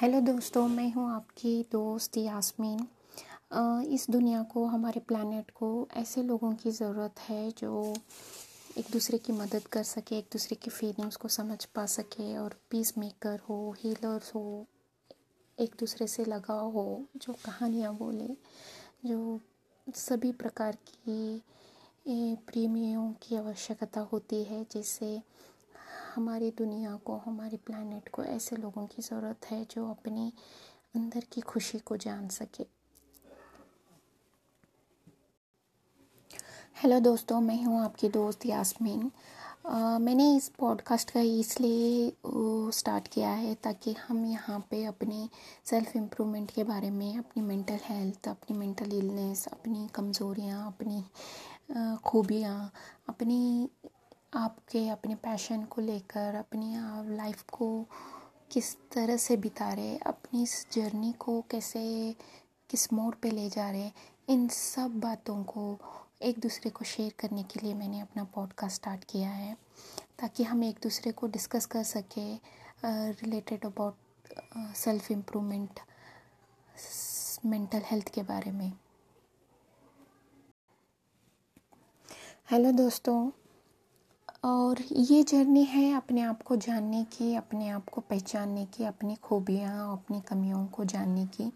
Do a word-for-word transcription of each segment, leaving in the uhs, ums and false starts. Hello दोस्तों, मैं हूँ आपकी दोस्त यास्मिन। इस दुनिया को, हमारे प्लानेट को ऐसे लोगों की ज़रूरत है जो एक दूसरे की मदद कर सके, एक दूसरे की फीलिंग्स को समझ पा सके और पीस मेकर हो, हीलर्स हो, एक दूसरे से लगाव हो, जो कहानियाँ बोले, जो सभी प्रकार की प्रेमियों की आवश्यकता होती है। जिससे हमारी दुनिया को, हमारे प्लानेट को ऐसे लोगों की ज़रूरत है जो अपने अंदर की खुशी को जान सके। हेलो दोस्तों, मैं हूँ आपकी दोस्त यास्मीन। आ, मैंने इस पॉडकास्ट का इसलिए स्टार्ट किया है ताकि हम यहाँ पे अपने सेल्फ इम्प्रूवमेंट के बारे में, अपनी मेंटल हेल्थ, अपनी मेंटल इलनेस, अपनी कमज़ोरियाँ, अपनी खूबियाँ, अपनी आपके अपने पैशन को लेकर, अपनी आप लाइफ को किस तरह से बिता रहे, अपनी इस जर्नी को कैसे, किस मोड़ पे ले जा रहे, इन सब बातों को एक दूसरे को शेयर करने के लिए मैंने अपना पॉडकास्ट स्टार्ट किया है, ताकि हम एक दूसरे को डिस्कस कर सके related about self improvement, mental health के बारे में। हेलो दोस्तों, और ये जर्नी है अपने आप को जानने की, अपने आप को पहचानने की, अपनी खूबियाँ, अपनी कमियों को जानने की।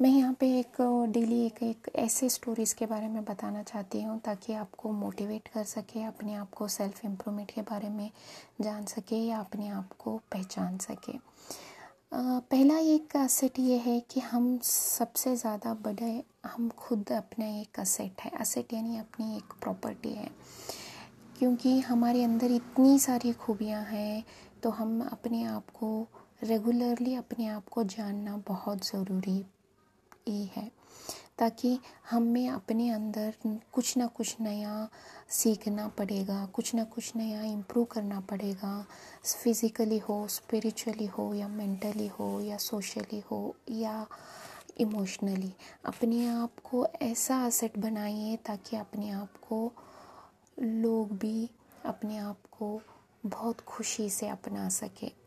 मैं यहाँ पे एक डेली एक एक ऐसे स्टोरीज़ के बारे में बताना चाहती हूँ ताकि आपको मोटिवेट कर सके, अपने आप को सेल्फ इम्प्रूवमेंट के बारे में जान सके या अपने आप को पहचान सके। पहला एक असेट ये है कि हम सबसे ज़्यादा बड़े, हम खुद अपना एक असेट है। असेट यानी अपनी एक प्रॉपर्टी है, क्योंकि हमारे अंदर इतनी सारी खूबियां हैं, तो हम अपने आप को रेगुलरली, अपने आप को जानना बहुत ज़रूरी है, ताकि हमें अपने अंदर कुछ ना कुछ नया सीखना पड़ेगा, कुछ ना कुछ नया इम्प्रूव करना पड़ेगा। फिज़िकली हो, स्पिरिचुअली हो, या मेंटली हो, या सोशली हो, या इमोशनली। अपने आप को ऐसा असेट बनाइए ताकि अपने आप को लोग भी, अपने आप को बहुत खुशी से अपना सके।